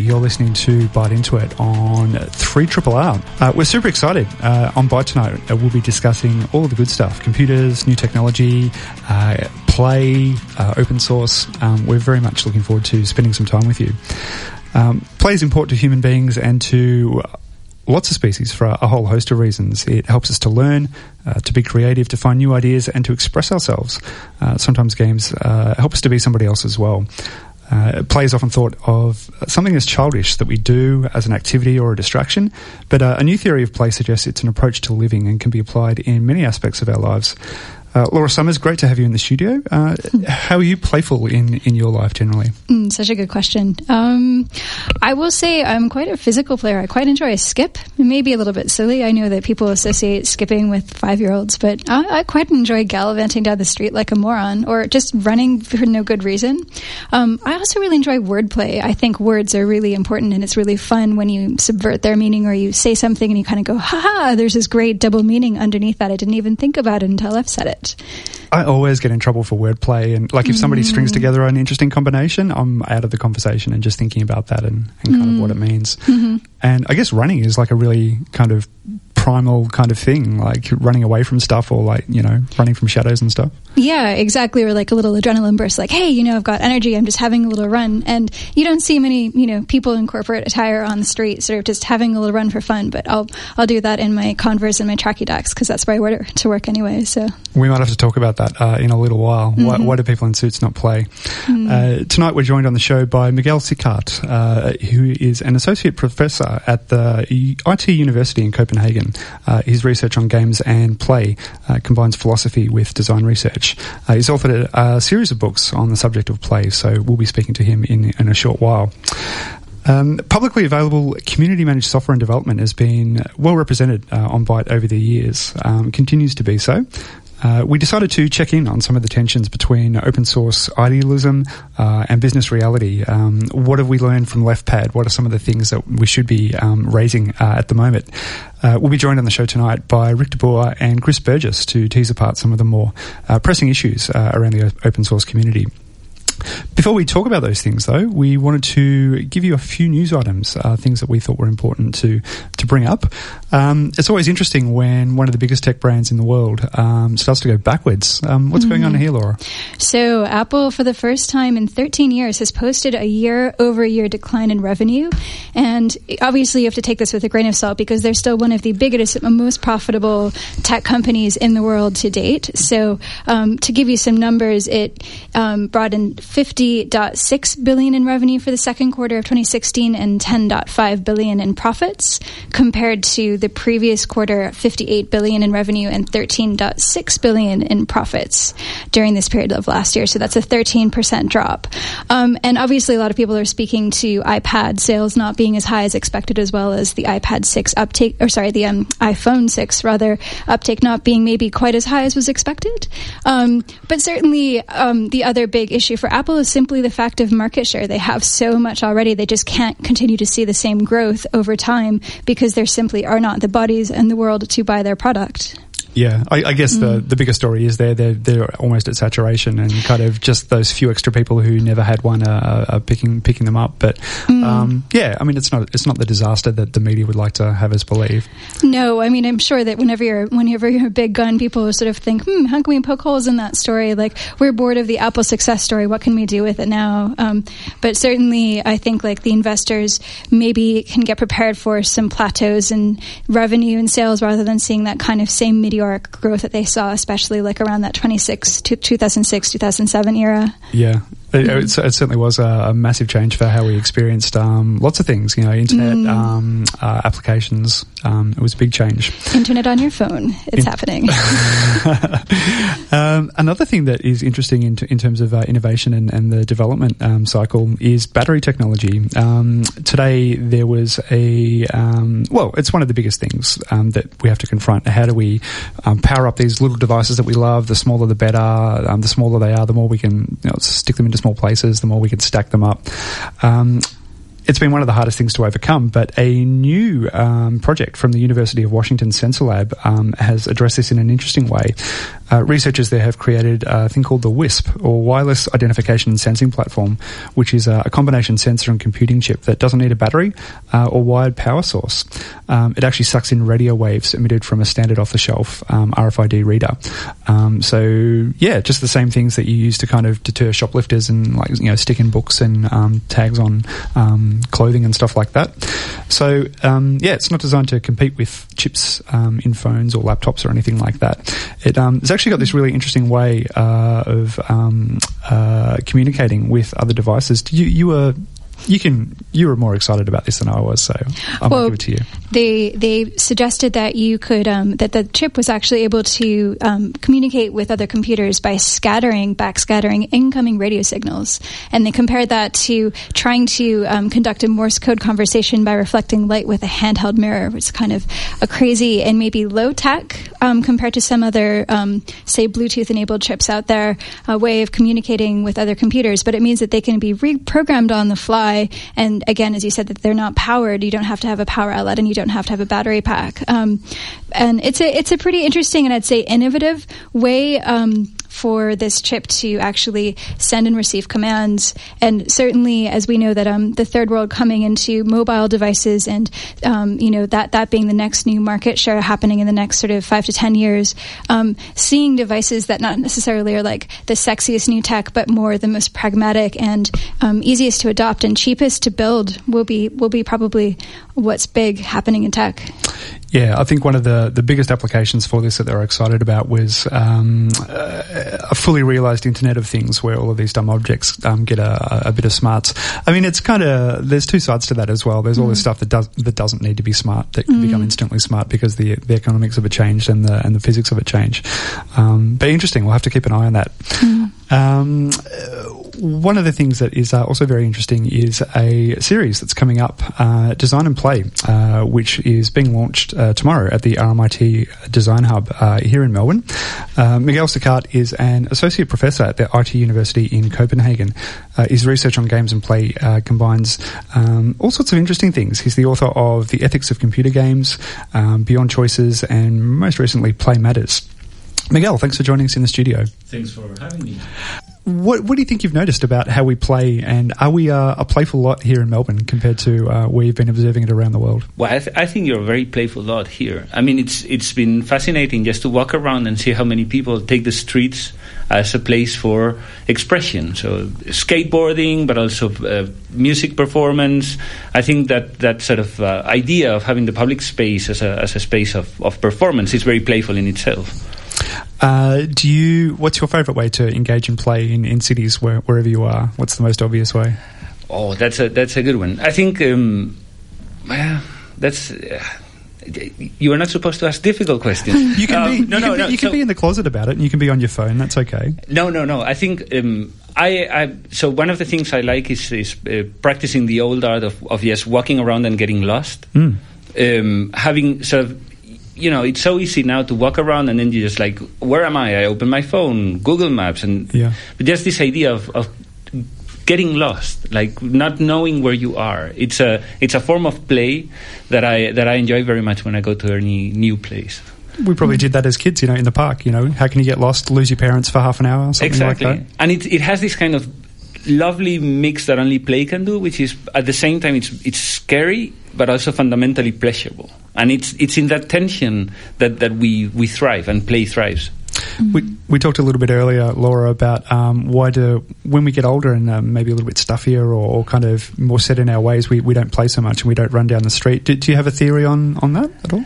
You're listening to Byte Into It on 3RRR. We're super excited. On Byte tonight, we'll be discussing all of the good stuff. Computers, new technology, play, open source. We're very much looking forward to spending some time with you. Play is important to human beings and to lots of species for a whole host of reasons. It helps us to learn, to be creative, to find new ideas and to express ourselves. Sometimes games help us to be somebody else as well. Play is often thought of something as childish that we do as an activity or a distraction, but a new theory of play suggests it's an approach to living and can be applied in many aspects of our lives. Laura Summers, great to have you in the studio. How are you playful in your life generally? Such a good question. I will say I'm quite a physical player. I quite enjoy a skip. It may be a little bit silly. I know that people associate skipping with five-year-olds, but I quite enjoy gallivanting down the street like a moron or just running for no good reason. I also really enjoy wordplay. I think words are really important, and it's really fun when you subvert their meaning or you say something and you kind of go, ha-ha, there's this great double meaning underneath that. I didn't even think about it until I've said it. I always get in trouble for wordplay, and like if somebody strings together an interesting combination, I'm out of the conversation and just thinking about that and kind of what it means. And I guess running is like a really kind of primal kind of thing, like running away from stuff or like, you know, running from shadows and stuff. Yeah, exactly. Or like a little adrenaline burst, like, hey, you know, I've got energy, I'm just having a little run. And you don't see many, you know, people in corporate attire on the street sort of just having a little run for fun, but I'll do that in my Converse and my tracky docs because that's where I wear to work anyway. So we might have to talk about that in a little while. Why do people in suits not play? Tonight we're joined on the show by Miguel Sicart, who is an associate professor at the IT University in Copenhagen. His research on games and play combines philosophy with design research. He's authored a series of books on the subject of play, so we'll be speaking to him in a short while. Publicly available community-managed software and development has been well represented on Byte over the years, continues to be so. We decided to check in on some of the tensions between open source idealism and business reality. What have we learned from LeftPad? What are some of the things that we should be raising at the moment? We'll be joined on the show tonight by Rick DeBoer and Chris Burgess to tease apart some of the more pressing issues around the open source community. Before we talk about those things, though, we wanted to give you a few news items, things that we thought were important to bring up. It's always interesting when one of the biggest tech brands in the world starts to go backwards. What's going on here, Laura? So Apple, for the first time in 13 years, has posted a year-over-year decline in revenue. And obviously, you have to take this with a grain of salt because they're still one of the biggest, most profitable tech companies in the world to date. So to give you some numbers, it brought in $50.6 billion in revenue for the second quarter of 2016 and $10.5 billion in profits, compared to the previous quarter, $58 billion in revenue and $13.6 billion in profits during this period of last year. So that's a 13% drop. And obviously, a lot of people are speaking to iPad sales not being as high as expected, as well as the iPhone 6 rather uptake not being maybe quite as high as was expected. But certainly, the other big issue for Apple is simply the fact of market share. They have so much already. They just can't continue to see the same growth over time because there simply are not the bodies in the world to buy their product. Yeah, I guess the bigger story is they're almost at saturation, and kind of just those few extra people who never had one are picking them up. But yeah, I mean it's not the disaster that the media would like to have us believe. No, I mean I'm sure that whenever you're a big gun, people sort of think, how can we poke holes in that story? Like we're bored of the Apple success story. What can we do with it now? But certainly, I think like the investors maybe can get prepared for some plateaus in revenue and sales rather than seeing that kind of same media growth that they saw, especially like around that 2006 to 2007 era. Yeah, It certainly was a massive change for how we experienced lots of things, you know, internet, applications. It was a big change. Internet on your phone. It's happening. Another thing that is interesting in terms of innovation and the development cycle is battery technology. Today there was a, well, it's one of the biggest things that we have to confront. How do we power up these little devices that we love? The smaller the better. The smaller they are, the more we can, you know, stick them into small places, the more we can stack them up. It's been one of the hardest things to overcome, but a new project from the University of Washington Sensor Lab has addressed this in an interesting way. Researchers there have created a thing called the WISP, or Wireless Identification and Sensing Platform, which is a combination sensor and computing chip that doesn't need a battery or wired power source. It actually sucks in radio waves emitted from a standard off-the-shelf RFID reader. So, yeah, just the same things that you use to kind of deter shoplifters and, like, you know, stick in books and tags on clothing and stuff like that. So, yeah, it's not designed to compete with chips in phones or laptops or anything like that. It's actually got this really interesting way of communicating with other devices. You were more excited about this than I was, so I'm going to give it to you. They suggested that you could that the chip was actually able to communicate with other computers by backscattering incoming radio signals, and they compared that to trying to conduct a Morse code conversation by reflecting light with a handheld mirror. It's kind of a crazy and maybe low tech compared to some other say Bluetooth enabled chips out there, a way of communicating with other computers, but it means that they can be reprogrammed on the fly. And again, as you said, that they're not powered. You don't have to have a power outlet, and you don't have to have a battery pack. And it's a pretty interesting and I'd say innovative way for this chip to actually send and receive commands. And certainly, as we know that the third world coming into mobile devices and, you know, that being the next new market share happening in the next sort of 5 to 10 years, seeing devices that not necessarily are like the sexiest new tech, but more the most pragmatic and easiest to adopt and cheapest to build will be probably what's big happening in tech. Yeah, I think one of the biggest applications for this that they were excited about was a fully realised Internet of Things, where all of these dumb objects get a bit of smarts. I mean, it's kind of, there's two sides to that as well. There's all this stuff that doesn't need to be smart, that can become instantly smart because the economics of it changed and the physics of it changed. But interesting, we'll have to keep an eye on that. One of the things that is also very interesting is a series that's coming up, Design and Play, which is being launched tomorrow at the RMIT Design Hub here in Melbourne. Miguel Sicart is an associate professor at the IT University in Copenhagen. His research on games and play combines all sorts of interesting things. He's the author of The Ethics of Computer Games, Beyond Choices, and most recently, Play Matters. Miguel, thanks for joining us in the studio. Thanks for having me. What do you think you've noticed about how we play, and are we a playful lot here in Melbourne compared to where you've been observing it around the world? Well, I think you're a very playful lot here. I mean, it's been fascinating just to walk around and see how many people take the streets as a place for expression. So skateboarding, but also music performance. I think that sort of idea of having the public space as a space of performance is very playful in itself. What's your favourite way to engage and play in cities wherever you are? What's the most obvious way? Oh, that's a good one. I think you are not supposed to ask difficult questions. You can be in the closet about it, and you can be on your phone. That's okay. No. I think so one of the things I like is practicing the old art of just walking around and getting lost, having sort of. You know, it's so easy now to walk around and then you just like, where am I? I open my phone, Google Maps, and but just this idea of getting lost, like not knowing where you are. It's a form of play that I enjoy very much when I go to any new place. We probably did that as kids, you know, in the park. You know, how can you get lost? Lose your parents for half an hour, or something like that. And it has this kind of lovely mix that only play can do, which is at the same time it's scary but also fundamentally pleasurable, and it's in that tension that we thrive and play thrives. We talked a little bit earlier, Laura, about why do when we get older and maybe a little bit stuffier or kind of more set in our ways, we don't play so much and we don't run down the street. Do you have a theory on that at all?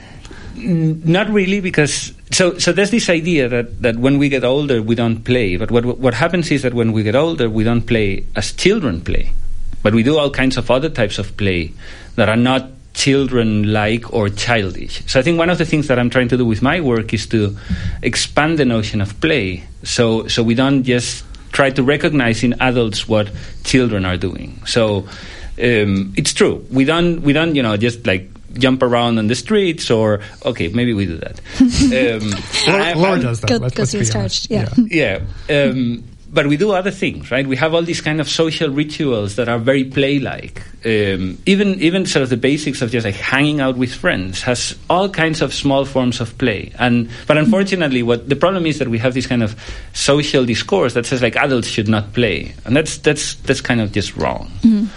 Not really, because so there's this idea that when we get older we don't play, but what happens is that when we get older we don't play as children play, but we do all kinds of other types of play that are not children-like or childish. So I think one of the things that I'm trying to do with my work is to expand the notion of play, so we don't just try to recognize in adults what children are doing. So it's true, we don't just like jump around on the streets, or okay, maybe we do that. Laura does that. Let's be honest. Yeah. But we do other things, right? We have all these kind of social rituals that are very play-like. Even sort of the basics of just like hanging out with friends has all kinds of small forms of play. But unfortunately, what the problem is that we have this kind of social discourse that says like adults should not play, and that's kind of just wrong. Mm.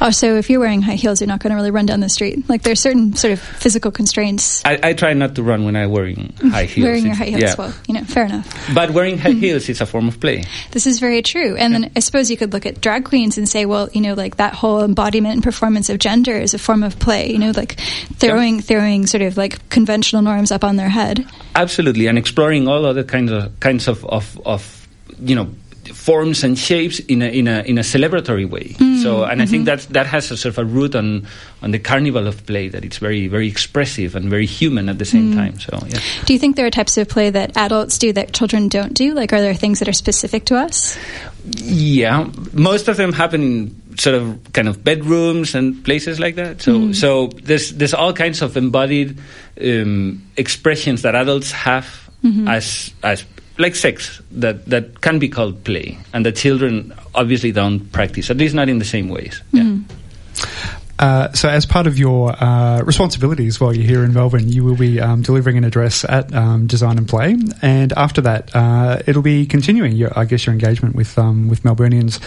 Also, if you're wearing high heels, you're not going to really run down the street. Like, there's certain sort of physical constraints. I try not to run when I'm wearing high heels. Wearing your high heels, yeah. Well, fair enough. But wearing high heels is a form of play. This is very true. And then I suppose you could look at drag queens and say, well, like that whole embodiment and performance of gender is a form of play. Like throwing sort of like conventional norms up on their head. Absolutely, and exploring all other kinds of forms and shapes in a celebratory way. I think that has a sort of a root on the carnival of play, that it's very, very expressive and very human at the same time. So, yeah. Do you think there are types of play that adults do that children don't do? Like, are there things that are specific to us? Yeah, most of them happen in sort of kind of bedrooms and places like that. So there's all kinds of embodied expressions that adults have as like sex, that can be called play, and the children obviously don't practice, at least not in the same ways. Yeah. So as part of your responsibilities while you're here in Melbourne, you will be delivering an address at Design and Play, and after that it'll be continuing your engagement with Melburnians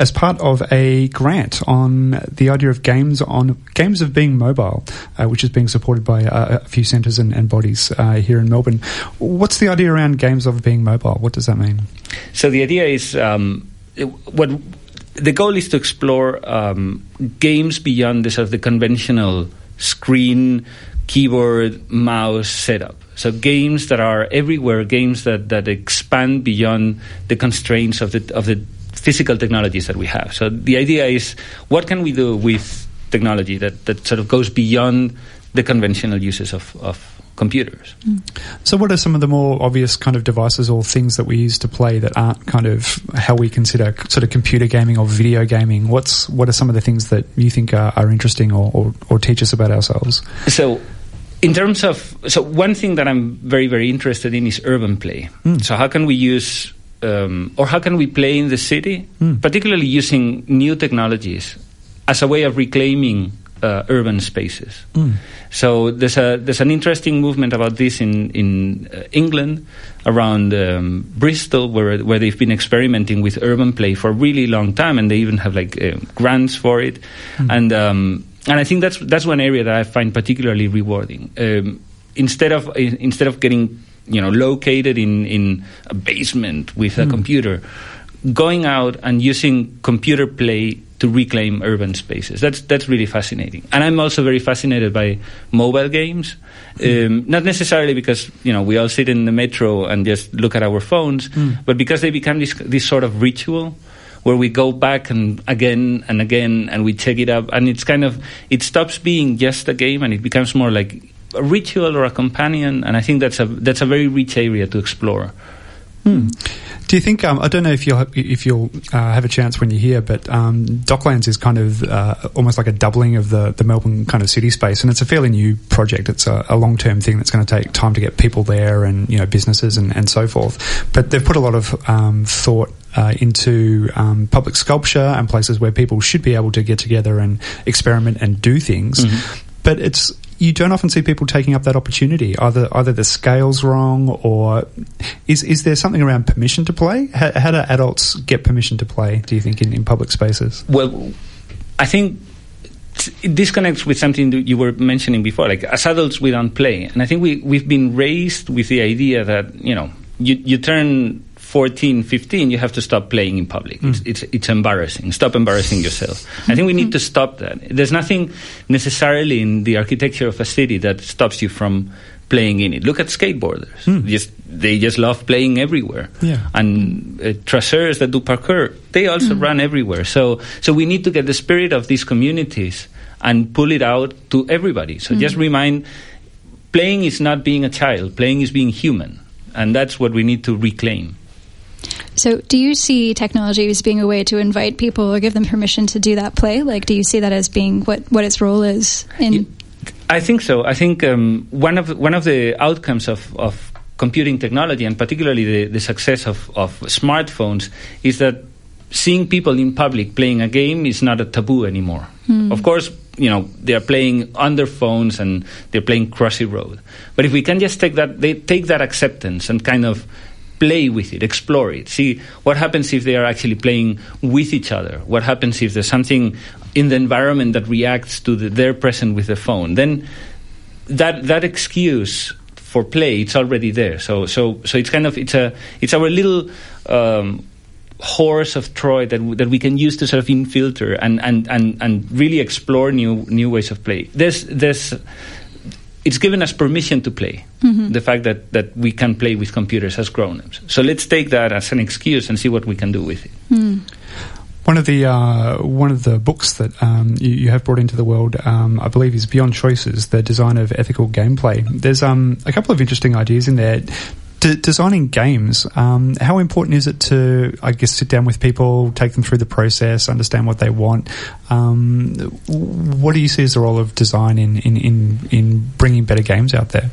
as part of a grant on the idea of games of being mobile, which is being supported by a few centres and bodies here in Melbourne. What's the idea around games of being mobile? What does that mean? So the idea is the goal is to explore games beyond the sort of the conventional screen, keyboard, mouse setup. So games that are everywhere, games that expand beyond the constraints of the physical technologies that we have. So the idea is, what can we do with technology that sort of goes beyond the conventional uses of computers. So what are some of the more obvious kind of devices or things that we use to play that aren't kind of how we consider sort of computer gaming or video gaming? What are some of the things that you think are interesting or teach us about ourselves? So in terms of... So one thing that I'm very, very interested in is urban play. So how can we use... or how can we play in the city, particularly using new technologies as a way of reclaiming urban spaces. So there's an interesting movement about this in England, around Bristol, where they've been experimenting with urban play for a really long time, and they even have like grants for it. And I think that's one area that I find particularly rewarding. Instead of getting located in a basement with a computer, going out and using computer play to reclaim urban spaces. That's really fascinating. And I'm also very fascinated by mobile games. Not necessarily because, we all sit in the metro and just look at our phones, but because they become this sort of ritual where we go back and again and again and we check it up, and it's kind of, it stops being just a game and it becomes more like a ritual or a companion, and I think that's a very rich area to explore. Do you think, I don't know if you'll have a chance when you're here, but Docklands is kind of almost like a doubling of the Melbourne kind of city space, and it's a fairly new project. It's a long-term thing that's going to take time to get people there and, businesses and so forth. But they've put a lot of thought into public sculpture and places where people should be able to get together and experiment and do things. But you don't often see people taking up that opportunity. Either the scale's wrong, or is there something around permission to play? How do adults get permission to play, do you think, in public spaces? Well, I think this connects with something that you were mentioning before. Like, as adults, we don't play. And I think we've been raised with the idea that, you turn 14, 15, you have to stop playing in public. It's embarrassing. Stop embarrassing yourself. I think we need to stop that. There's nothing necessarily in the architecture of a city that stops you from playing in it. Look at skateboarders. They just love playing everywhere. Yeah. And traceurs that do parkour, they also run everywhere. So we need to get the spirit of these communities and pull it out to everybody. So just remind, playing is not being a child. Playing is being human. And that's what we need to reclaim. So do you see technology as being a way to invite people or give them permission to do that play? Like, do you see that as being what its role is in... I think so. I think one of the outcomes of computing technology, and particularly the success of smartphones, is that seeing people in public playing a game is not a taboo anymore. Of course, they are playing on their phones and they're playing Crossy Road. But if we can just take that acceptance and kind of play with it, explore it, see what happens if they are actually playing with each other, what happens if there's something in the environment that reacts to their presence with the phone, then that excuse for play, it's already there. So it's kind of it's our little horse of Troy that we can use to sort of infilter and really explore new ways of play. It's given us permission to play. The fact that we can play with computers as grown-ups. So let's take that as an excuse and see what we can do with it. One of the books that you have brought into the world, I believe, is Beyond Choices: The Design of Ethical Gameplay. There's a couple of interesting ideas in there. Designing games, how important is it to, I guess, sit down with people, take them through the process, understand what they want? What do you see as the role of design in bringing better games out there?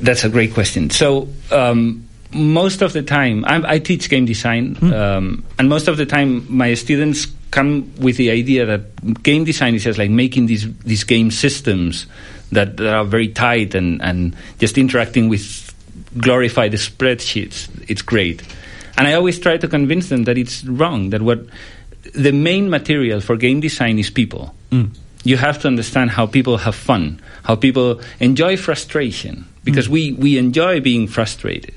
That's a great question. So most of the time, I teach game design, and most of the time my students come with the idea that game design is just like making these game systems that are very tight and just interacting with glorify the spreadsheets. It's great. And I always try to convince them that it's wrong, that what the main material for game design is people. You have to understand how people have fun, how people enjoy frustration, because we enjoy being frustrated,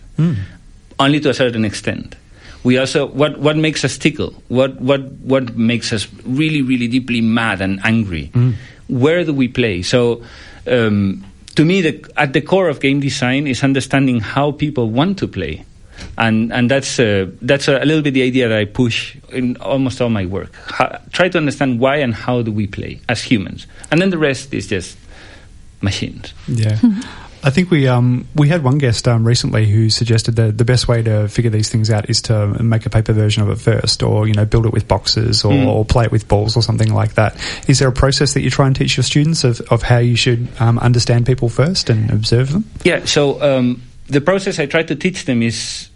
only to a certain extent. We also, what makes us tickle? What makes us really, really deeply mad and angry? Where do we play? So, to me, at the core of game design is understanding how people want to play. And that's a little bit the idea that I push in almost all my work. Try to understand why and how do we play as humans. And then the rest is just machines. Yeah. I think we had one guest recently who suggested that the best way to figure these things out is to make a paper version of it first, or build it with boxes, or play it with balls, or something like that. Is there a process that you try and teach your students of how you should understand people first and observe them? Yeah. So the process I try to teach them is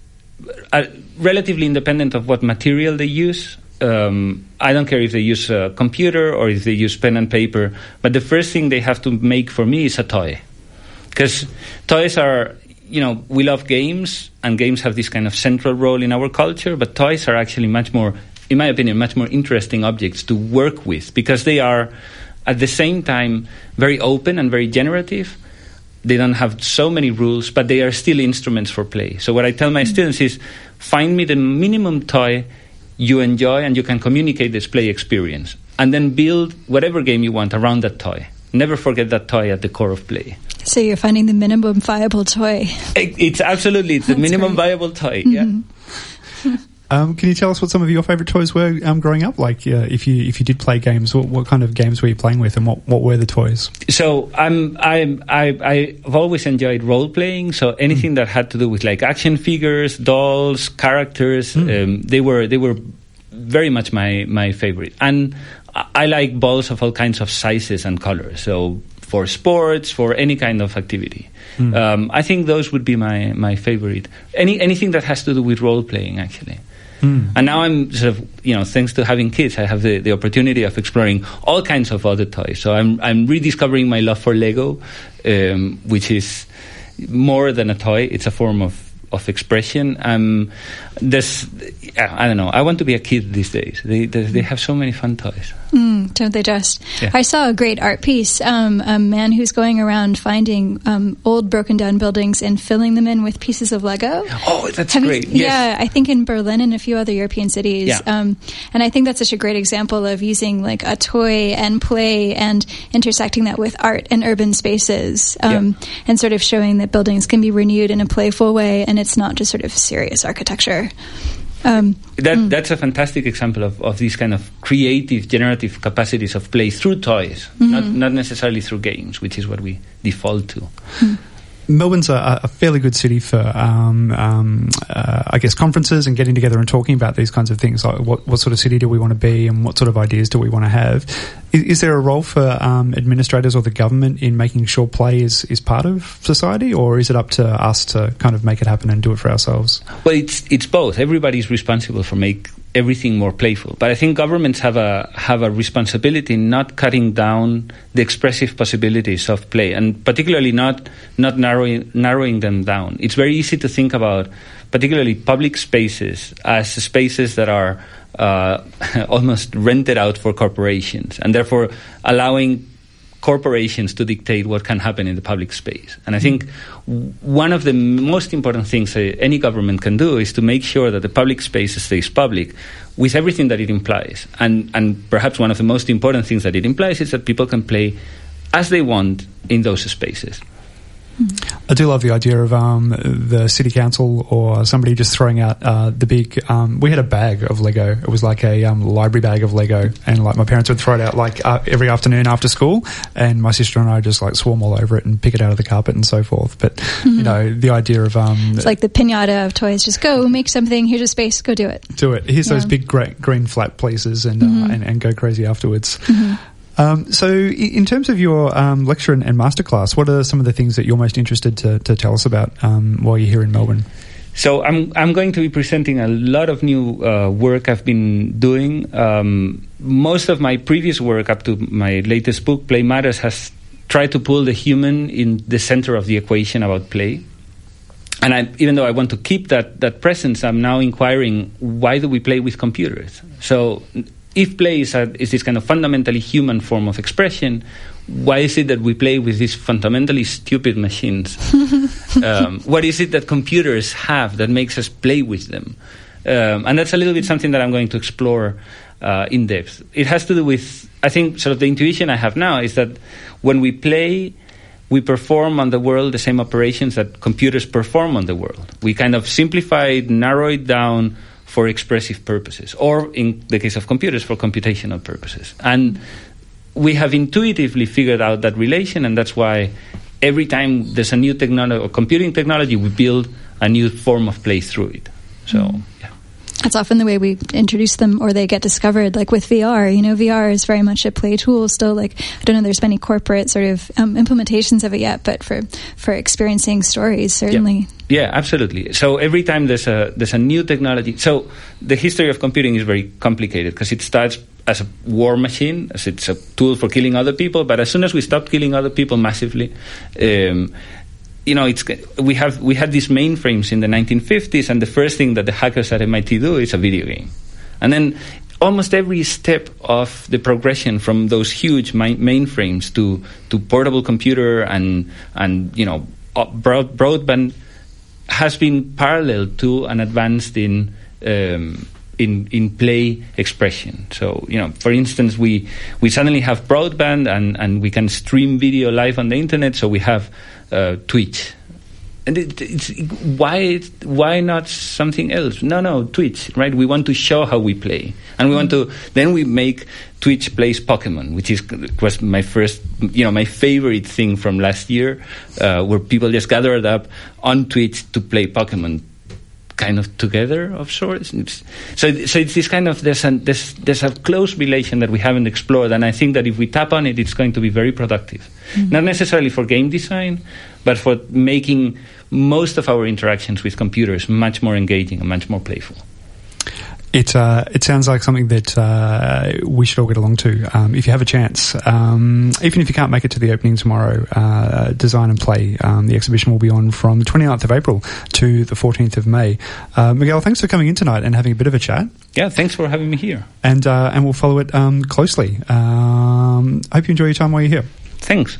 relatively independent of what material they use. I don't care if they use a computer or if they use pen and paper, but the first thing they have to make for me is a toy. Because toys are, we love games, and games have this kind of central role in our culture, but toys are actually much more, in my opinion, much more interesting objects to work with, because they are, at the same time, very open and very generative. They don't have so many rules, but they are still instruments for play. So what I tell my students is, find me the minimum toy you enjoy and you can communicate this play experience, and then build whatever game you want around that toy. Never forget that toy at the core of play. So you're finding the minimum viable toy. It's absolutely the minimum viable toy. Mm-hmm. Yeah. Can you tell us what some of your favourite toys were growing up? Like, if you did play games, what kind of games were you playing with, and what were the toys? So I've always enjoyed role playing. So anything that had to do with like action figures, dolls, characters, they were very much my favourite. And I like balls of all kinds of sizes and colors, so for sports, for any kind of activity. I think those would be my favorite. Anything that has to do with role-playing, actually. And now I'm sort of, thanks to having kids, I have the opportunity of exploring all kinds of other toys. So I'm rediscovering my love for Lego, which is more than a toy. It's a form of of expression. I don't know. I want to be a kid these days. They have so many fun toys. Don't they just? Yeah. I saw a great art piece, a man who's going around finding old broken down buildings and filling them in with pieces of Lego. Oh, that's great. Yeah, I think in Berlin and a few other European cities. Yeah. And I think that's such a great example of using like a toy and play and intersecting that with art and urban spaces, and sort of showing that buildings can be renewed in a playful way and it's not just sort of serious architecture. That's a fantastic example of these kind of creative, generative capacities of play through toys, not necessarily through games, which is what we default to. Melbourne's a fairly good city for, I guess, conferences and getting together and talking about these kinds of things, like what sort of city do we want to be and what sort of ideas do we want to have. Is there a role for administrators or the government in making sure play is part of society, or is it up to us to kind of make it happen and do it for ourselves? Well, it's both. Everybody's responsible for making everything more playful. But I think governments have a responsibility in not cutting down the expressive possibilities of play, and particularly not narrowing them down. It's very easy to think about particularly public spaces as spaces that are almost rented out for corporations, and therefore allowing corporations to dictate what can happen in the public space. And I think one of the most important things any government can do is to make sure that the public space stays public with everything that it implies. And perhaps one of the most important things that it implies is that people can play as they want in those spaces. I do love the idea of the city council or somebody just throwing out the big... we had a bag of Lego. It was like a library bag of Lego, and like my parents would throw it out like every afternoon after school, and my sister and I just like swarm all over it and pick it out of the carpet and so forth. But you know, the idea of it's like the pinata of toys. Just go make something. Here's a space. Go do it. Do it. Here's those big green flat places, and go crazy afterwards. So in terms of your lecture and masterclass, what are some of the things that you're most interested to tell us about while you're here in Melbourne? So I'm going to be presenting a lot of new work I've been doing. Most of my previous work up to my latest book, Play Matters, has tried to pull the human in the center of the equation about play. And even though I want to keep that presence, I'm now inquiring, why do we play with computers? So... if play is this kind of fundamentally human form of expression, why is it that we play with these fundamentally stupid machines? What is it that computers have that makes us play with them? And that's a little bit something that I'm going to explore in depth. It has to do with, I think, sort of the intuition I have now is that when we play, we perform on the world the same operations that computers perform on the world. We kind of simplify it, narrow it down, for expressive purposes, or in the case of computers, for computational purposes. And we have intuitively figured out that relation, and that's why every time there's a new technology or computing technology, we build a new form of play through it. So, yeah. That's often the way we introduce them, or they get discovered, like with VR. You know, VR is very much a play tool still. Like, I don't know, there's many corporate sort of implementations of it yet, but for experiencing stories, certainly. Yeah, absolutely. So every time there's a new technology. So the history of computing is very complicated because it starts as a war machine, as it's a tool for killing other people. But as soon as we stopped killing other people massively, you know, we had these mainframes in the 1950s, and the first thing that the hackers at MIT do is a video game. And then almost every step of the progression from those huge mainframes to portable computer and you know, broadband has been parallel to and advanced in play expression. So, you know, for instance, we suddenly have broadband and we can stream video live on the internet, so we have Twitch. And why not something else? No, Twitch, right? We want to show how we play. And we want to, then we make Twitch Plays Pokemon, which was my first, you know, my favorite thing from last year, where people just gathered up on Twitch to play Pokemon kind of together of sorts. So it's this kind of, there's a close relation that we haven't explored, and I think that if we tap on it, it's going to be very productive. Not necessarily for game design, but for making most of our interactions with computers much more engaging and much more playful. It sounds like something that we should all get along to if you have a chance. Even if you can't make it to the opening tomorrow, Design and Play, the exhibition will be on from the 29th of April to the 14th of May. Miguel, thanks for coming in tonight and having a bit of a chat. Yeah, thanks for having me here. And we'll follow it closely. Hope you enjoy your time while you're here. Thanks.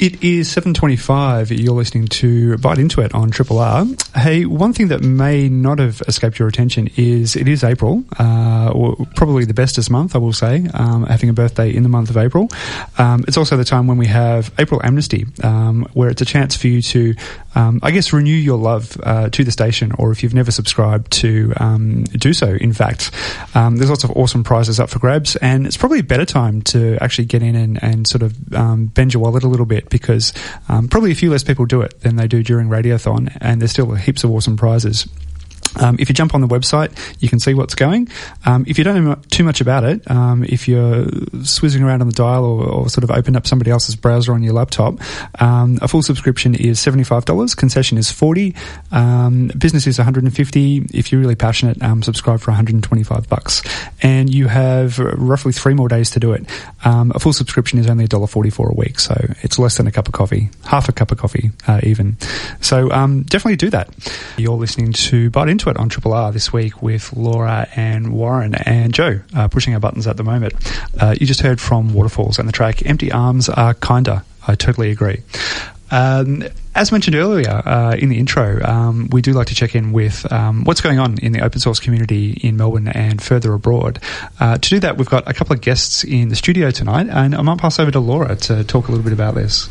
It is 7:25. You're listening to Byte Into It on RRR. Hey, one thing that may not have escaped your attention is it is April, or probably the bestest month, I will say, having a birthday in the month of April. It's also the time when we have April Amnesty, where it's a chance for you to, I guess, renew your love to the station, or if you've never subscribed to do so, in fact. There's lots of awesome prizes up for grabs, and it's probably a better time to actually get in and sort of bend your wallet a little bit, because probably a few less people do it than they do during Radiothon, and there's still heaps of awesome prizes. If you jump on the website, you can see what's going. If you don't know too much about it, if you're swizzing around on the dial or sort of opened up somebody else's browser on your laptop, a full subscription is $75, concession is $40, business is $150. If you're really passionate, subscribe for $125. And you have roughly 3 more days to do it. A full subscription is only $1.44 a week, so it's less than a cup of coffee, half a cup of coffee even. So definitely do that. You're listening to Byte Into It on RRR this week with Laura and Warren and Joe pushing our buttons at the moment. You just heard from Waterfalls and the track Empty Arms Are Kinder. I totally agree. As mentioned earlier in the intro, we do like to check in with what's going on in the open source community in Melbourne and further abroad. To do that, we've got a couple of guests in the studio tonight, and I might pass over to Laura to talk a little bit about this.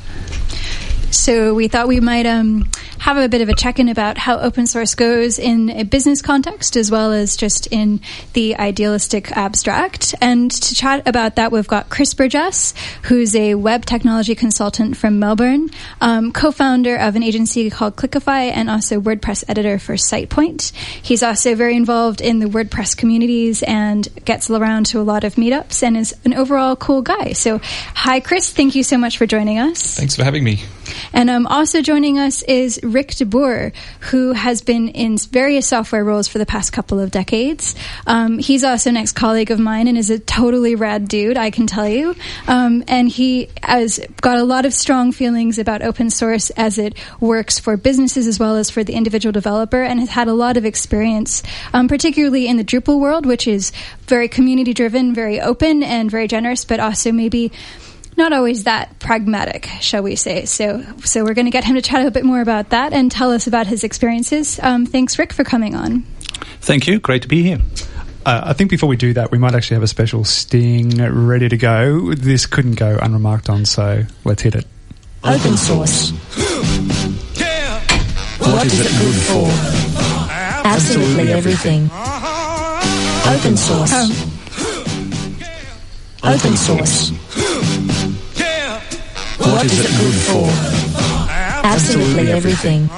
So we thought we might have a bit of a check-in about how open source goes in a business context as well as just in the idealistic abstract. And to chat about that, we've got Chris Burgess, who's a web technology consultant from Melbourne, co-founder of an agency called Clickify and also WordPress editor for SitePoint. He's also very involved in the WordPress communities and gets around to a lot of meetups and is an overall cool guy. So hi, Chris. Thank you so much for joining us. Thanks for having me. And also joining us is Rick DeBoer, who has been in various software roles for the past couple of decades. He's also an ex-colleague of mine and is a totally rad dude, I can tell you. And he has got a lot of strong feelings about open source as it works for businesses as well as for the individual developer, and has had a lot of experience, particularly in the Drupal world, which is very community-driven, very open, and very generous, but also maybe not always that pragmatic, shall we say. So we're going to get him to chat a bit more about that and tell us about his experiences. Thanks, Rick, for coming on. Thank you. Great to be here. I think before we do that, we might actually have a special sting ready to go. This couldn't go unremarked on, so let's hit it. Open source. Yeah. What is it good for? Absolutely everything. Open source. Open source. What is it good for? Absolutely everything.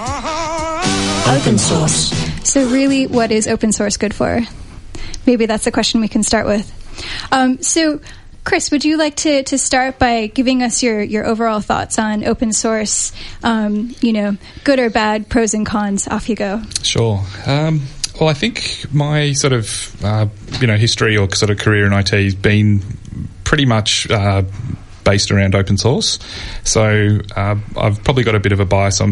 Open source. So really, what is open source good for? Maybe that's a question we can start with. So Chris, would you like to start by giving us your overall thoughts on open source, good or bad, pros and cons? Off you go. Sure. Well, I think my sort of, history or sort of career in IT has been pretty much based around open source, so I've probably got a bit of a bias. I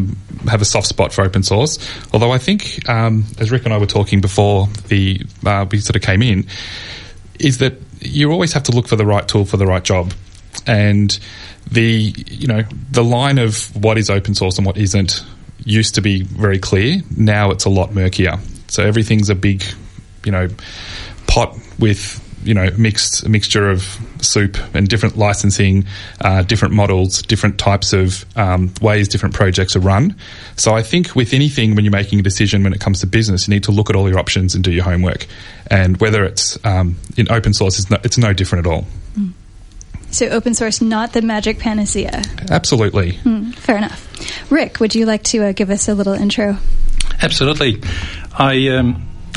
have a soft spot for open source, although I think, as Rick and I were talking before we sort of came in, is that you always have to look for the right tool for the right job, and the line of what is open source and what isn't used to be very clear. Now it's a lot murkier, so everything's a big, pot with a mixture of soup and different licensing, different models, different types of ways different projects are run. So I think with anything, when you're making a decision when it comes to business, you need to look at all your options and do your homework. And whether it's in open source, it's no different at all. Mm. So open source, not the magic panacea. Absolutely. Fair enough. Rick, would you like to give us a little intro? Absolutely.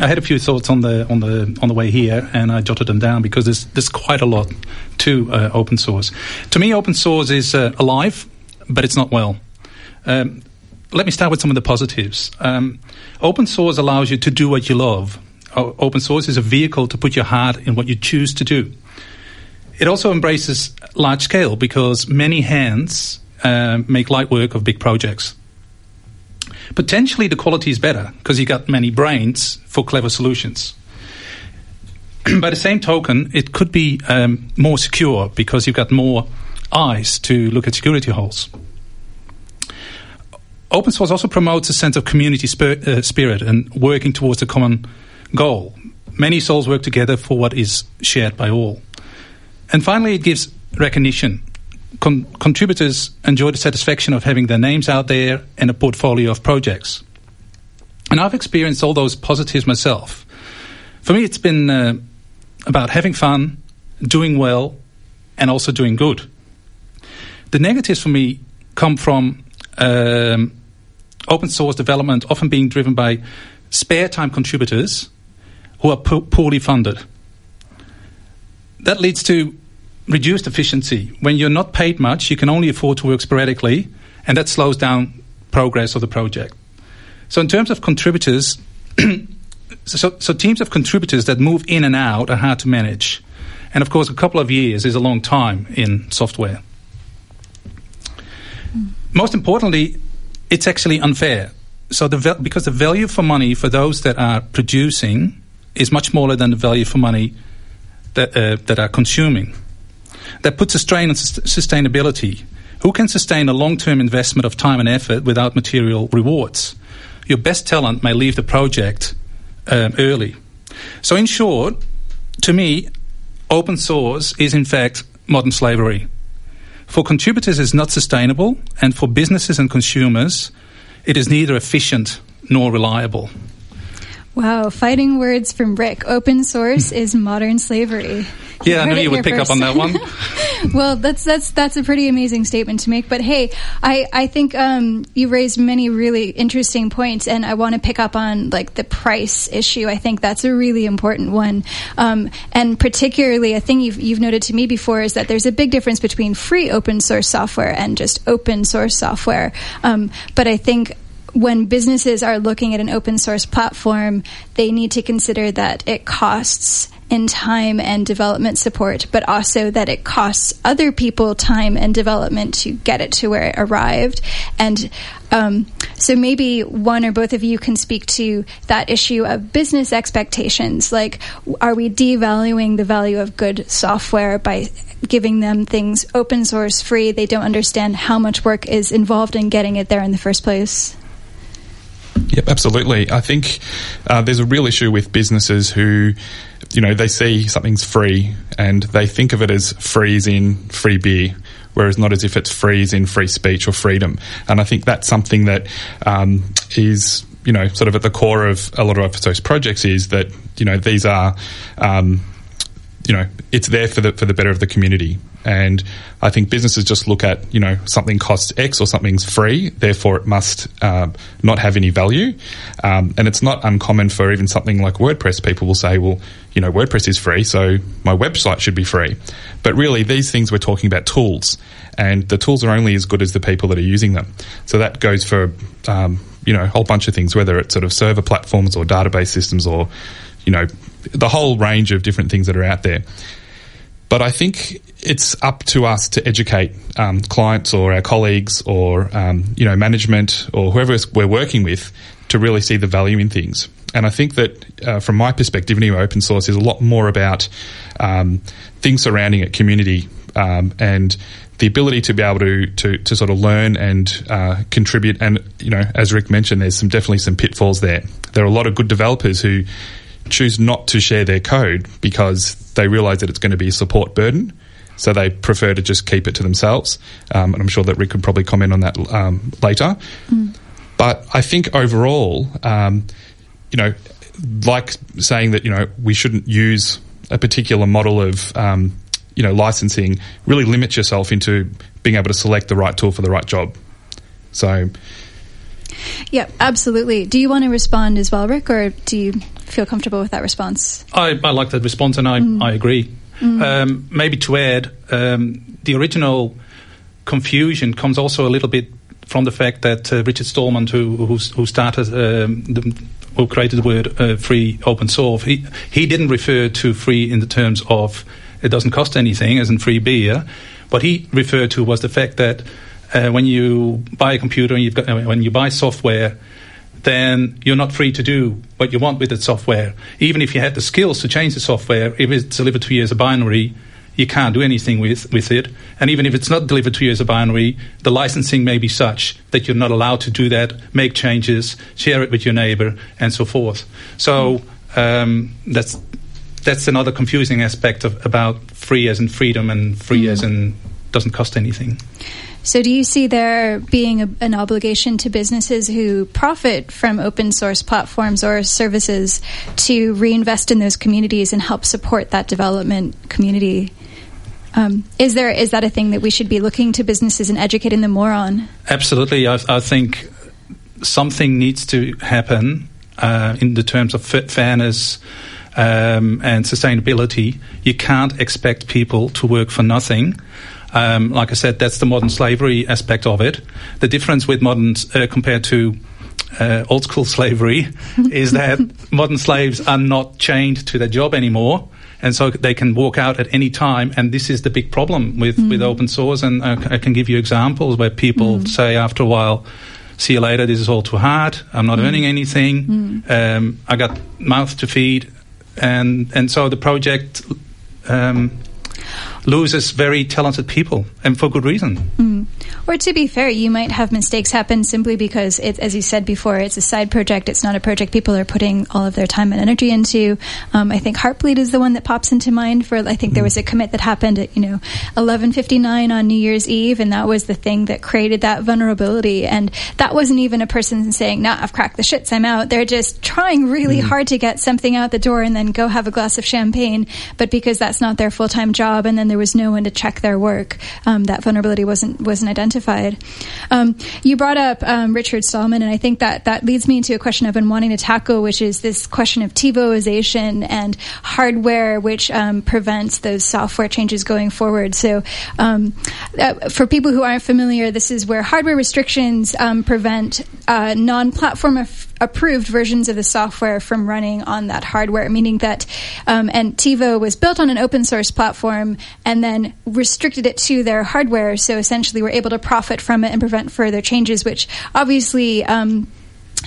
I had a few thoughts on the way here, and I jotted them down because there's quite a lot to open source. To me, open source is alive, but it's not well. Let me start with some of the positives. Open source allows you to do what you love. open source is a vehicle to put your heart in what you choose to do. It also embraces large scale because many hands make light work of big projects. Potentially the quality is better because you got many brains for clever solutions. By the same token, it could be more secure because you've got more eyes to look at security holes. Open source also promotes a sense of community spirit and working towards a common goal. Many souls work together for what is shared by all. And finally, it gives recognition. Contributors enjoy the satisfaction of having their names out there and a portfolio of projects. And I've experienced all those positives myself. For me, it's been about having fun, doing well, and also doing good. The negatives for me come from open source development often being driven by spare time contributors who are poorly funded. That leads to reduced efficiency. When you're not paid much, you can only afford to work sporadically, and that slows down progress of the project. So in terms of contributors... So teams of contributors that move in and out are hard to manage. And, of course, a couple of years is a long time in software. Most importantly, it's actually unfair. So because the value for money for those that are producing is much smaller than the value for money that are consuming. That puts a strain on sustainability. Who can sustain a long-term investment of time and effort without material rewards? Your best talent may leave the project early. So in short, to me, open source is in fact modern slavery. For contributors, it's not sustainable, and for businesses and consumers, it is neither efficient nor reliable. Wow, fighting words from Rick. Open source is modern slavery. You I knew you would pick first up on that one. Well, that's a pretty amazing statement to make. But hey, I think you raised many really interesting points, and I want to pick up on like the price issue. I think that's a really important one, and particularly a thing you've noted to me before is that there's a big difference between free open source software and just open source software. But I think when businesses are looking at an open source platform, they need to consider that it costs in time and development support, but also that it costs other people time and development to get it to where it arrived. And so maybe one or both of you can speak to that issue of business expectations. Like, are we devaluing the value of good software by giving them things open source, free? They don't understand how much work is involved in getting it there in the first place. Yep, absolutely. I think there's a real issue with businesses who, you know, they see something's free and they think of it as free as in free beer, whereas not as if it's free as in free speech or freedom. And I think that's something that is, you know, sort of at the core of a lot of open source projects, is that, you know, these are, you know, it's there for the better of the community. And I think businesses just look at, you know, something costs X or something's free, therefore it must not have any value. And it's not uncommon for even something like WordPress. People will say, well, you know, WordPress is free, so my website should be free. But really, these things, we're talking about tools, and the tools are only as good as the people that are using them. So that goes for, you know, a whole bunch of things, whether it's sort of server platforms or database systems or, you know, the whole range of different things that are out there. But I think it's up to us to educate clients or our colleagues or, you know, management or whoever we're working with to really see the value in things. And I think that from my perspective, anyway, open source is a lot more about things surrounding it, community, and the ability to be able to sort of learn and contribute. And, you know, as Rick mentioned, there's definitely some pitfalls there. There are a lot of good developers who choose not to share their code because they realise that it's going to be a support burden, so they prefer to just keep it to themselves. And I'm sure that Rick could probably comment on that later. Mm. But I think overall, you know, like saying that, you know, we shouldn't use a particular model of, you know, licensing, really limits yourself into being able to select the right tool for the right job. So... yeah, absolutely. Do you want to respond as well, Rick, or do you feel comfortable with that response? I like that response, and I agree. Mm. Maybe to add, the original confusion comes also a little bit from the fact that Richard Stallman, who started who created the word free open source, he didn't refer to free in the terms of it doesn't cost anything, as in free beer. What he referred to was the fact that when you buy a computer and when you buy software, then you're not free to do what you want with that software. Even if you had the skills to change the software, if it's delivered to you as a binary, you can't do anything with it. And even if it's not delivered to you as a binary, the licensing may be such that you're not allowed to do that, make changes, share it with your neighbor, and so forth. So that's another confusing aspect about free as in freedom and free as in doesn't cost anything. So do you see there being an obligation to businesses who profit from open source platforms or services to reinvest in those communities and help support that development community? Is that a thing that we should be looking to businesses and educating them more on? Absolutely. I think something needs to happen in the terms of fairness and sustainability. You can't expect people to work for nothing. Like I said, that's the modern slavery aspect of it. The difference with modern compared to old school slavery is that modern slaves are not chained to their job anymore, and so they can walk out at any time. And this is the big problem with open source. And I can give you examples where people say after a while, "See you later. This is all too hard. I'm not earning anything. I got mouth to feed," and so the project. Loses very talented people, and for good reason. Or to be fair, you might have mistakes happen simply because, as you said before, it's a side project. It's not a project people are putting all of their time and energy into. I think Heartbleed is the one that pops into mind. I think there was a commit that happened at 11:59 on New Year's Eve, and that was the thing that created that vulnerability. And that wasn't even a person saying, "Nah, I've cracked the shits, I'm out." They're just trying really hard to get something out the door and then go have a glass of champagne. But because that's not their full-time job, and then there was no one to check their work, that vulnerability wasn't identified. You brought up Richard Stallman, and I think that leads me into a question I've been wanting to tackle, which is this question of TiVoization and hardware, which prevents those software changes going forward. So for people who aren't familiar, this is where hardware restrictions prevent non-platform approved versions of the software from running on that hardware, meaning that and TiVo was built on an open source platform and then restricted it to their hardware, so essentially we're able to profit from it and prevent further changes, which obviously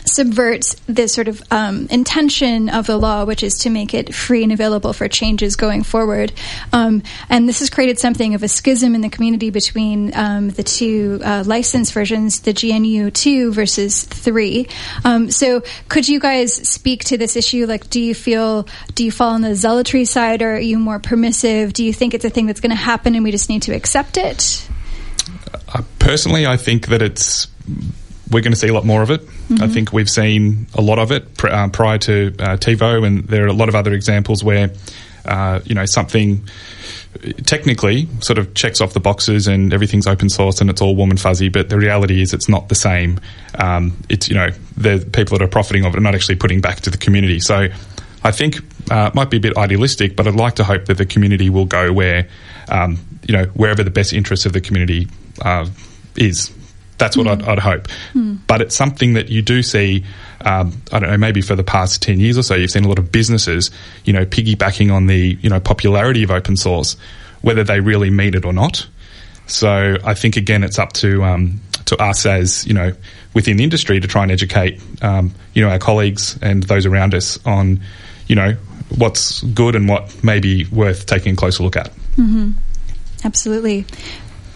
subverts this sort of intention of the law, which is to make it free and available for changes going forward. And this has created something of a schism in the community between the two license versions, the GNU 2 versus 3. So could you guys speak to this issue? Like, do you fall on the zealotry side, or are you more permissive? Do you think it's a thing that's going to happen and we just need to accept it? Personally, I think that we're going to see a lot more of it. I think we've seen a lot of it prior to TiVo, and there are a lot of other examples where, something technically sort of checks off the boxes and everything's open source and it's all warm and fuzzy, but the reality is it's not the same. It's, the people that are profiting of it are not actually putting back to the community. So I think it might be a bit idealistic, but I'd like to hope that the community will go where, wherever the best interests of the community is. That's what I'd hope. But it's something that you do see, I don't know, maybe for the past 10 years or so, you've seen a lot of businesses, piggybacking on the, popularity of open source, whether they really mean it or not. So I think, again, it's up to us as, within the industry to try and educate, our colleagues and those around us on, what's good and what may be worth taking a closer look at. Absolutely.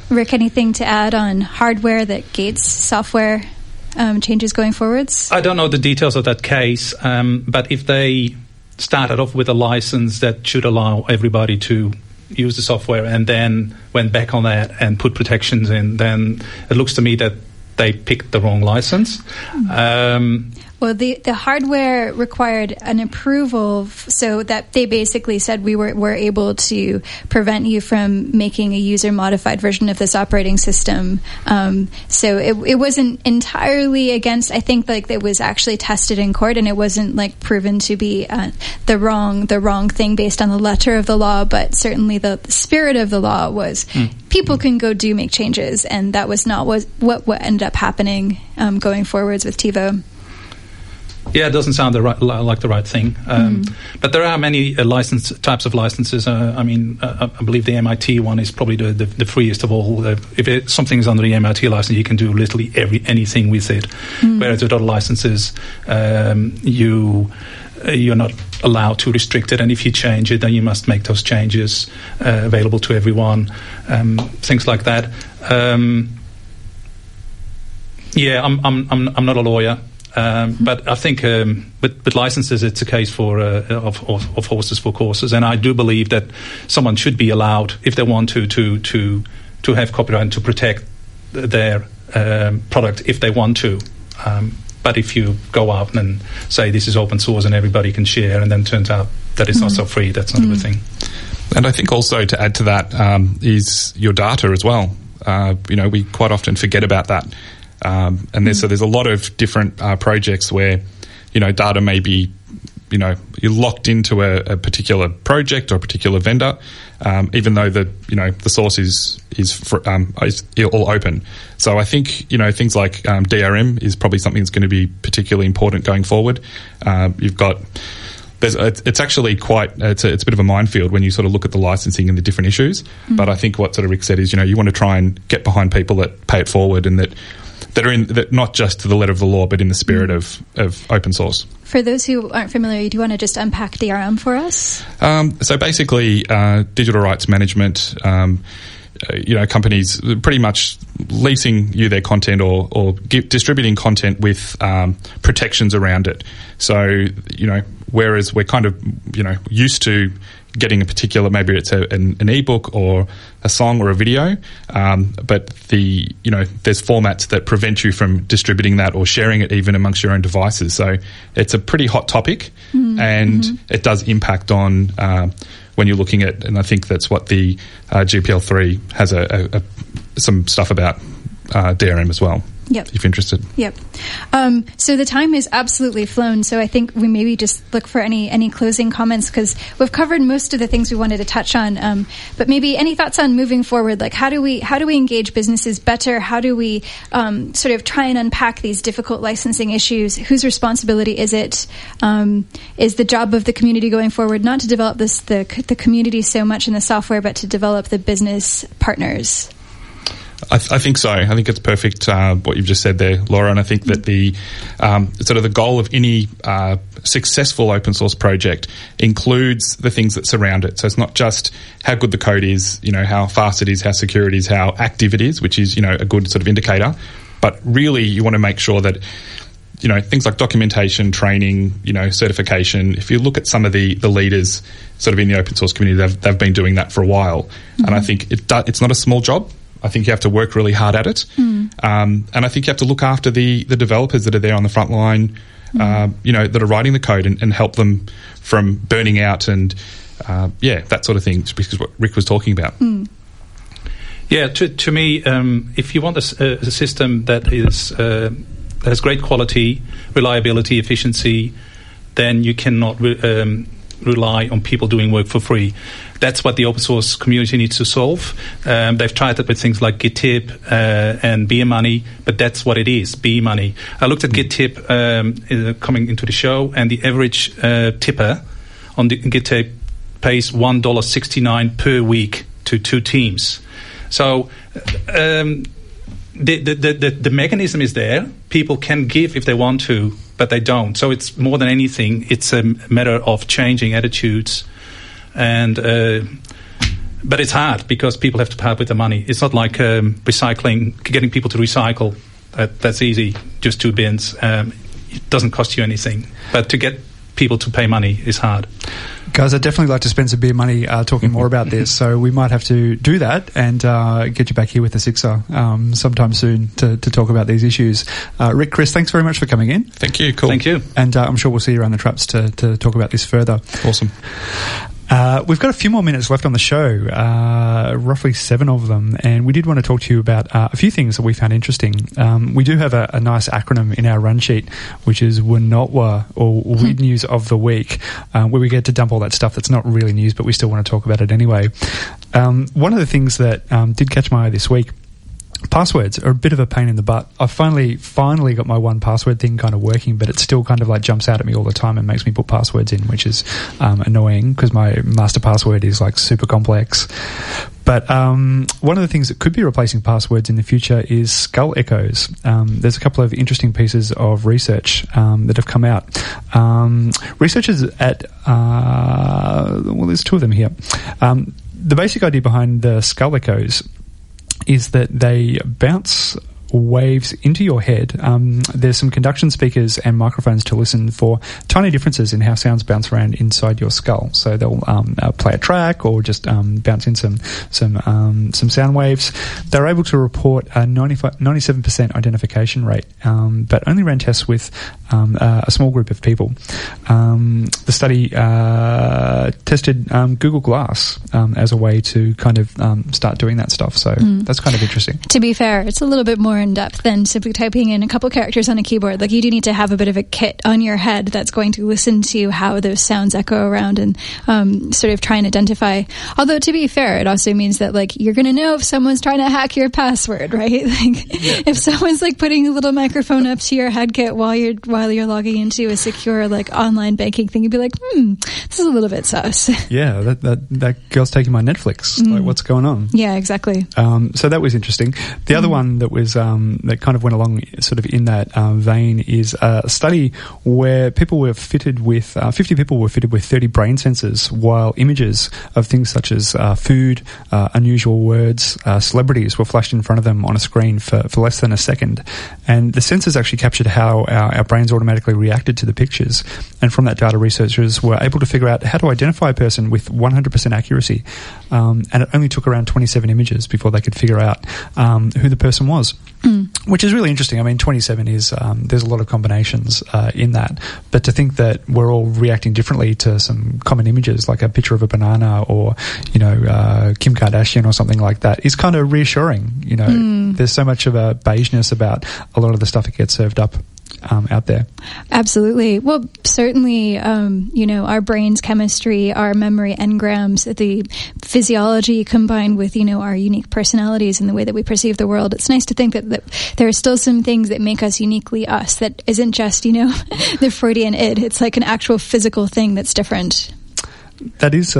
Rick, anything to add on hardware that gates software changes going forwards? I don't know the details of that case, but if they started off with a license that should allow everybody to use the software and then went back on that and put protections in, then it looks to me that they picked the wrong license. Well, the hardware required an approval, so that they basically said we're able to prevent you from making a user-modified version of this operating system. So it wasn't entirely against. I think it was actually tested in court, and it wasn't proven to be the wrong thing based on the letter of the law, but certainly the spirit of the law was people can make changes, and that was not what ended up happening going forwards with TiVo. Yeah, it doesn't sound the right, like the right thing. But there are many types of licenses. I believe the MIT one is probably the freest of all. If something's under the MIT license, you can do literally anything with it. Whereas with other licenses, you're not allowed to restrict it, and if you change it, then you must make those changes available to everyone. Things like that. I'm not a lawyer. But I think with licenses, it's a case for of horses for courses, and I do believe that someone should be allowed, if they want to have copyright and to protect their product if they want to. But if you go out and say this is open source and everybody can share, and then turns out that it's not so free, that's not a good thing. And I think also to add to that is your data as well. We quite often forget about that. So there's a lot of different projects where, data may be, you're locked into a particular project or a particular vendor, even though the source is all open. So I think, things like DRM is probably something that's going to be particularly important going forward. It's a bit of a minefield when you sort of look at the licensing and the different issues. But I think what sort of Rick said is, you want to try and get behind people that pay it forward and that are in that, not just to the letter of the law, but in the spirit of open source. For those who aren't familiar, do you want to just unpack DRM for us? So basically, digital rights management. Companies pretty much leasing you their content or distributing content with protections around it. So whereas we're kind of used to getting a particular, maybe it's an ebook or a song or a video, but there's formats that prevent you from distributing that or sharing it even amongst your own devices. So it's a pretty hot topic, and it does impact on when you're looking at, and I think that's what the GPL3 has some stuff about DRM as well. Yep. If you're interested. Yep. So the time is absolutely flown, so I think we maybe just look for any closing comments, because we've covered most of the things we wanted to touch on, but maybe any thoughts on moving forward, like how do we engage businesses better? How do we sort of try and unpack these difficult licensing issues? Whose responsibility is it? Is the job of the community going forward not to develop the community so much in the software, but to develop the business partners? I think so. I think it's perfect what you've just said there, Laura, and I think that the sort of the goal of any successful open source project includes the things that surround it. So it's not just how good the code is, how fast it is, how secure it is, how active it is, which is, a good sort of indicator, but really you want to make sure that things like documentation, training, certification. If you look at some of the leaders sort of in the open source community, they've been doing that for a while, and I think it's not a small job. I think you have to work really hard at it. And I think you have to look after the developers that are there on the front line, that are writing the code and help them from burning out and, that sort of thing, which is what Rick was talking about. Yeah, to me, if you want a system that is that has great quality, reliability, efficiency, then you cannot rely on people doing work for free. That's what the open source community needs to solve. They've tried that with things like GitTip and Bee Money, but that's what it is, Bee Money. I looked at GitTip coming into the show, and the average tipper on the GitTip pays $1.69 per week to two teams. So the mechanism is there. People can give if they want to, but they don't. So it's more than anything, it's a matter of changing attitudes. And but it's hard because people have to part with the money. It's not like recycling, getting people to recycle. That's easy, just two bins. It doesn't cost you anything. But to get people to pay money is hard. Guys, I'd definitely like to spend some beer money talking more about this, so we might have to do that and get you back here with the Sixer sometime soon to talk about these issues. Rick, Chris, thanks very much for coming in. Thank you. Cool. Thank you. And I'm sure we'll see you around the traps to talk about this further. Awesome. We've got a few more minutes left on the show, roughly 7 of them, and we did want to talk to you about a few things that we found interesting. We do have a nice acronym in our run sheet, which is WNOTWA, or Weird News of the Week, where we get to dump all that stuff that's not really news, but we still want to talk about it anyway. One of the things that did catch my eye this week Passwords are a bit of a pain in the butt. I finally got my 1Password thing kind of working, but it still kind of like jumps out at me all the time and makes me put passwords in, which is annoying because my master password is like super complex. But one of the things that could be replacing passwords in the future is skull echoes. There's a couple of interesting pieces of research that have come out. Researchers at, well, there's two of them here. The basic idea behind the skull echoes is that they bounce waves into your head. There's some conduction speakers and microphones to listen for tiny differences in how sounds bounce around inside your skull. So they'll play a track or just bounce in some sound waves. They're able to report a 97% identification rate, but only ran tests with a small group of people. The study tested Google Glass as a way to kind of start doing that stuff. So that's kind of interesting. To be fair, it's a little bit more in depth than simply typing in a couple characters on a keyboard. Like, you do need to have a bit of a kit on your head that's going to listen to how those sounds echo around and sort of try and identify. Although, to be fair, it also means that, like, you're going to know if someone's trying to hack your password, right? Like, yeah. If someone's like putting a little microphone up to your head kit while you're logging into a secure like online banking thing, you'd be like, this is a little bit sus. Yeah, that girl's taking my Netflix. Like, what's going on? Yeah, exactly. So that was interesting. The other one that was that kind of went along sort of in that vein is a study where 50 people were fitted with 30 brain sensors, while images of things such as food, unusual words, celebrities were flashed in front of them on a screen for less than a second. And the sensors actually captured how our brains automatically reacted to the pictures. And from that data, researchers were able to figure out how to identify a person with 100% accuracy. And it only took around 27 images before they could figure out who the person was. Which is really interesting. I mean, 27 is there's a lot of combinations in that, but to think that we're all reacting differently to some common images, like a picture of a banana or Kim Kardashian or something like that, is kind of reassuring. There's so much of a beigeness about a lot of the stuff that gets served up out there. Absolutely. Well, certainly, our brain's chemistry, our memory engrams, the physiology combined with, our unique personalities and the way that we perceive the world. It's nice to think that there are still some things that make us uniquely us, that isn't just, the Freudian id. It's like an actual physical thing that's different. That is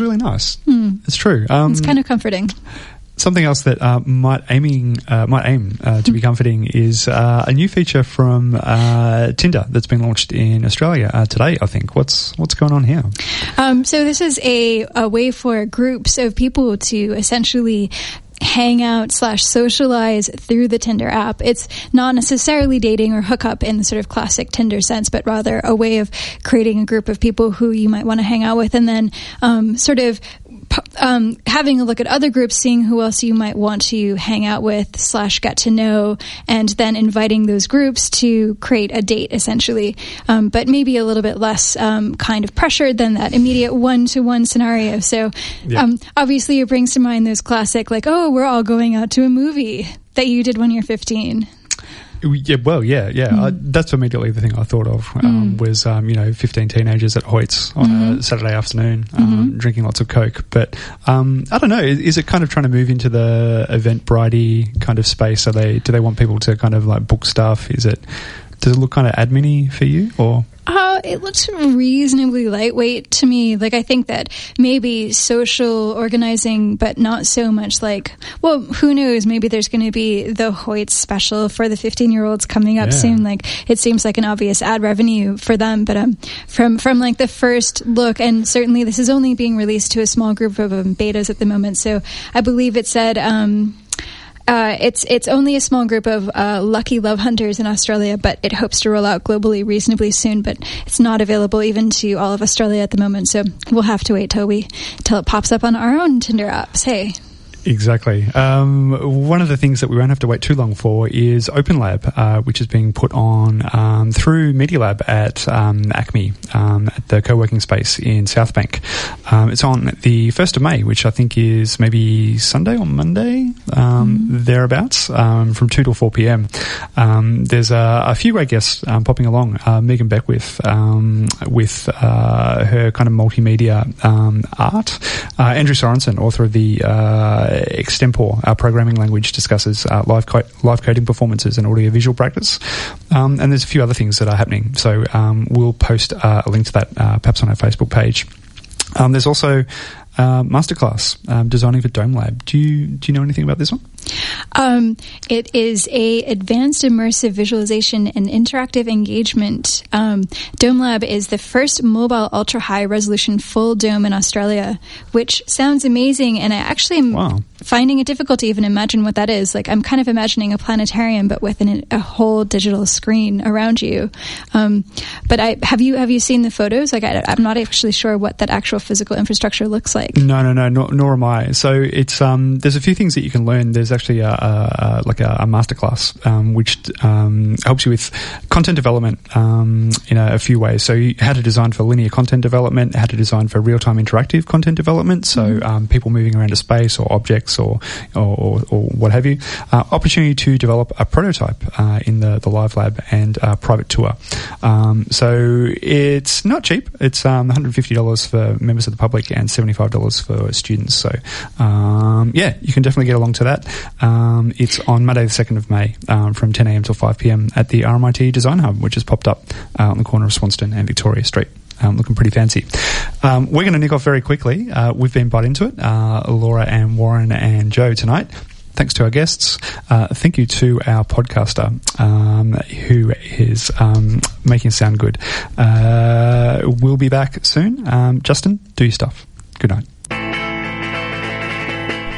really nice. It's true. It's kind of comforting. Something else that might aim to be comforting is a new feature from Tinder that's been launched in Australia today, I think. What's going on here? So this is a way for groups of people to essentially hang out / socialize through the Tinder app. It's not necessarily dating or hookup in the sort of classic Tinder sense, but rather a way of creating a group of people who you might want to hang out with, and then having a look at other groups, seeing who else you might want to hang out with / get to know, and then inviting those groups to create a date, essentially, but maybe a little bit less kind of pressured than that immediate one-to-one scenario. So obviously it brings to mind those classic, like, oh, we're all going out to a movie that you did when you're 15. Yeah, well, yeah. That's immediately the thing I thought of was, 15 teenagers at Hoyt's on a Saturday afternoon drinking lots of Coke. But I don't know, is it kind of trying to move into the Eventbrite-y kind of space? Do they want people to kind of like book stuff? Does it look kind of admin-y for you, or...? It looks reasonably lightweight to me. Like, I think that maybe social organizing, but not so much like, well, who knows? Maybe there's going to be the Hoyts special for the 15-year-olds coming up soon. Like, it seems like an obvious ad revenue for them. But from like the first look, and certainly this is only being released to a small group of betas at the moment. So I believe it said... it's only a small group of lucky love hunters in Australia, but it hopes to roll out globally reasonably soon. But it's not available even to all of Australia at the moment, so we'll have to wait till it pops up on our own Tinder apps. Hey. Exactly. One of the things that we won't have to wait too long for is Open Lab, which is being put on through Media Lab at ACME, at the co-working space in South Bank. It's on the 1st of May, which I think is maybe Sunday or Monday, thereabouts, from 2 to 4 p.m. There's a few great guests popping along. Megan Beckwith with her kind of multimedia art. Andrew Sorensen, author of the Extempor, our programming language, discusses live coding performances and audiovisual practice. And there's a few other things that are happening. So we'll post a link to that perhaps on our Facebook page. There's also masterclass, designing for Dome Lab. Do you know anything about this one? It is a advanced immersive visualization and interactive engagement. Dome Lab is the first mobile ultra high resolution full dome in Australia, which sounds amazing. And I actually am finding it difficult to even imagine what that is. Like, I'm kind of imagining a planetarium, but with a whole digital screen around you. But have you seen the photos? Like, I'm not actually sure what that actual physical infrastructure looks like. No, nor am I. So it's there's a few things that you can learn. There's actually a masterclass which helps you with content development in a few ways. So how to design for linear content development, how to design for real-time interactive content development, so people moving around a space or objects or what have you. Opportunity to develop a prototype in the live lab and a private tour. So it's not cheap. It's $150 for members of the public and $75 for students. So yeah, you can definitely get along to that. It's on Monday the 2nd of May from 10 a.m. till 5 p.m. at the RMIT Design Hub, which has popped up on the corner of Swanston and Victoria Street. Looking pretty fancy. We're going to nick off very quickly. We've been Byte Into It, Laura and Warren and Joe tonight. Thanks to our guests. Thank you to our podcaster who is making it sound good. We'll be back soon. Justin, do your stuff. Good night.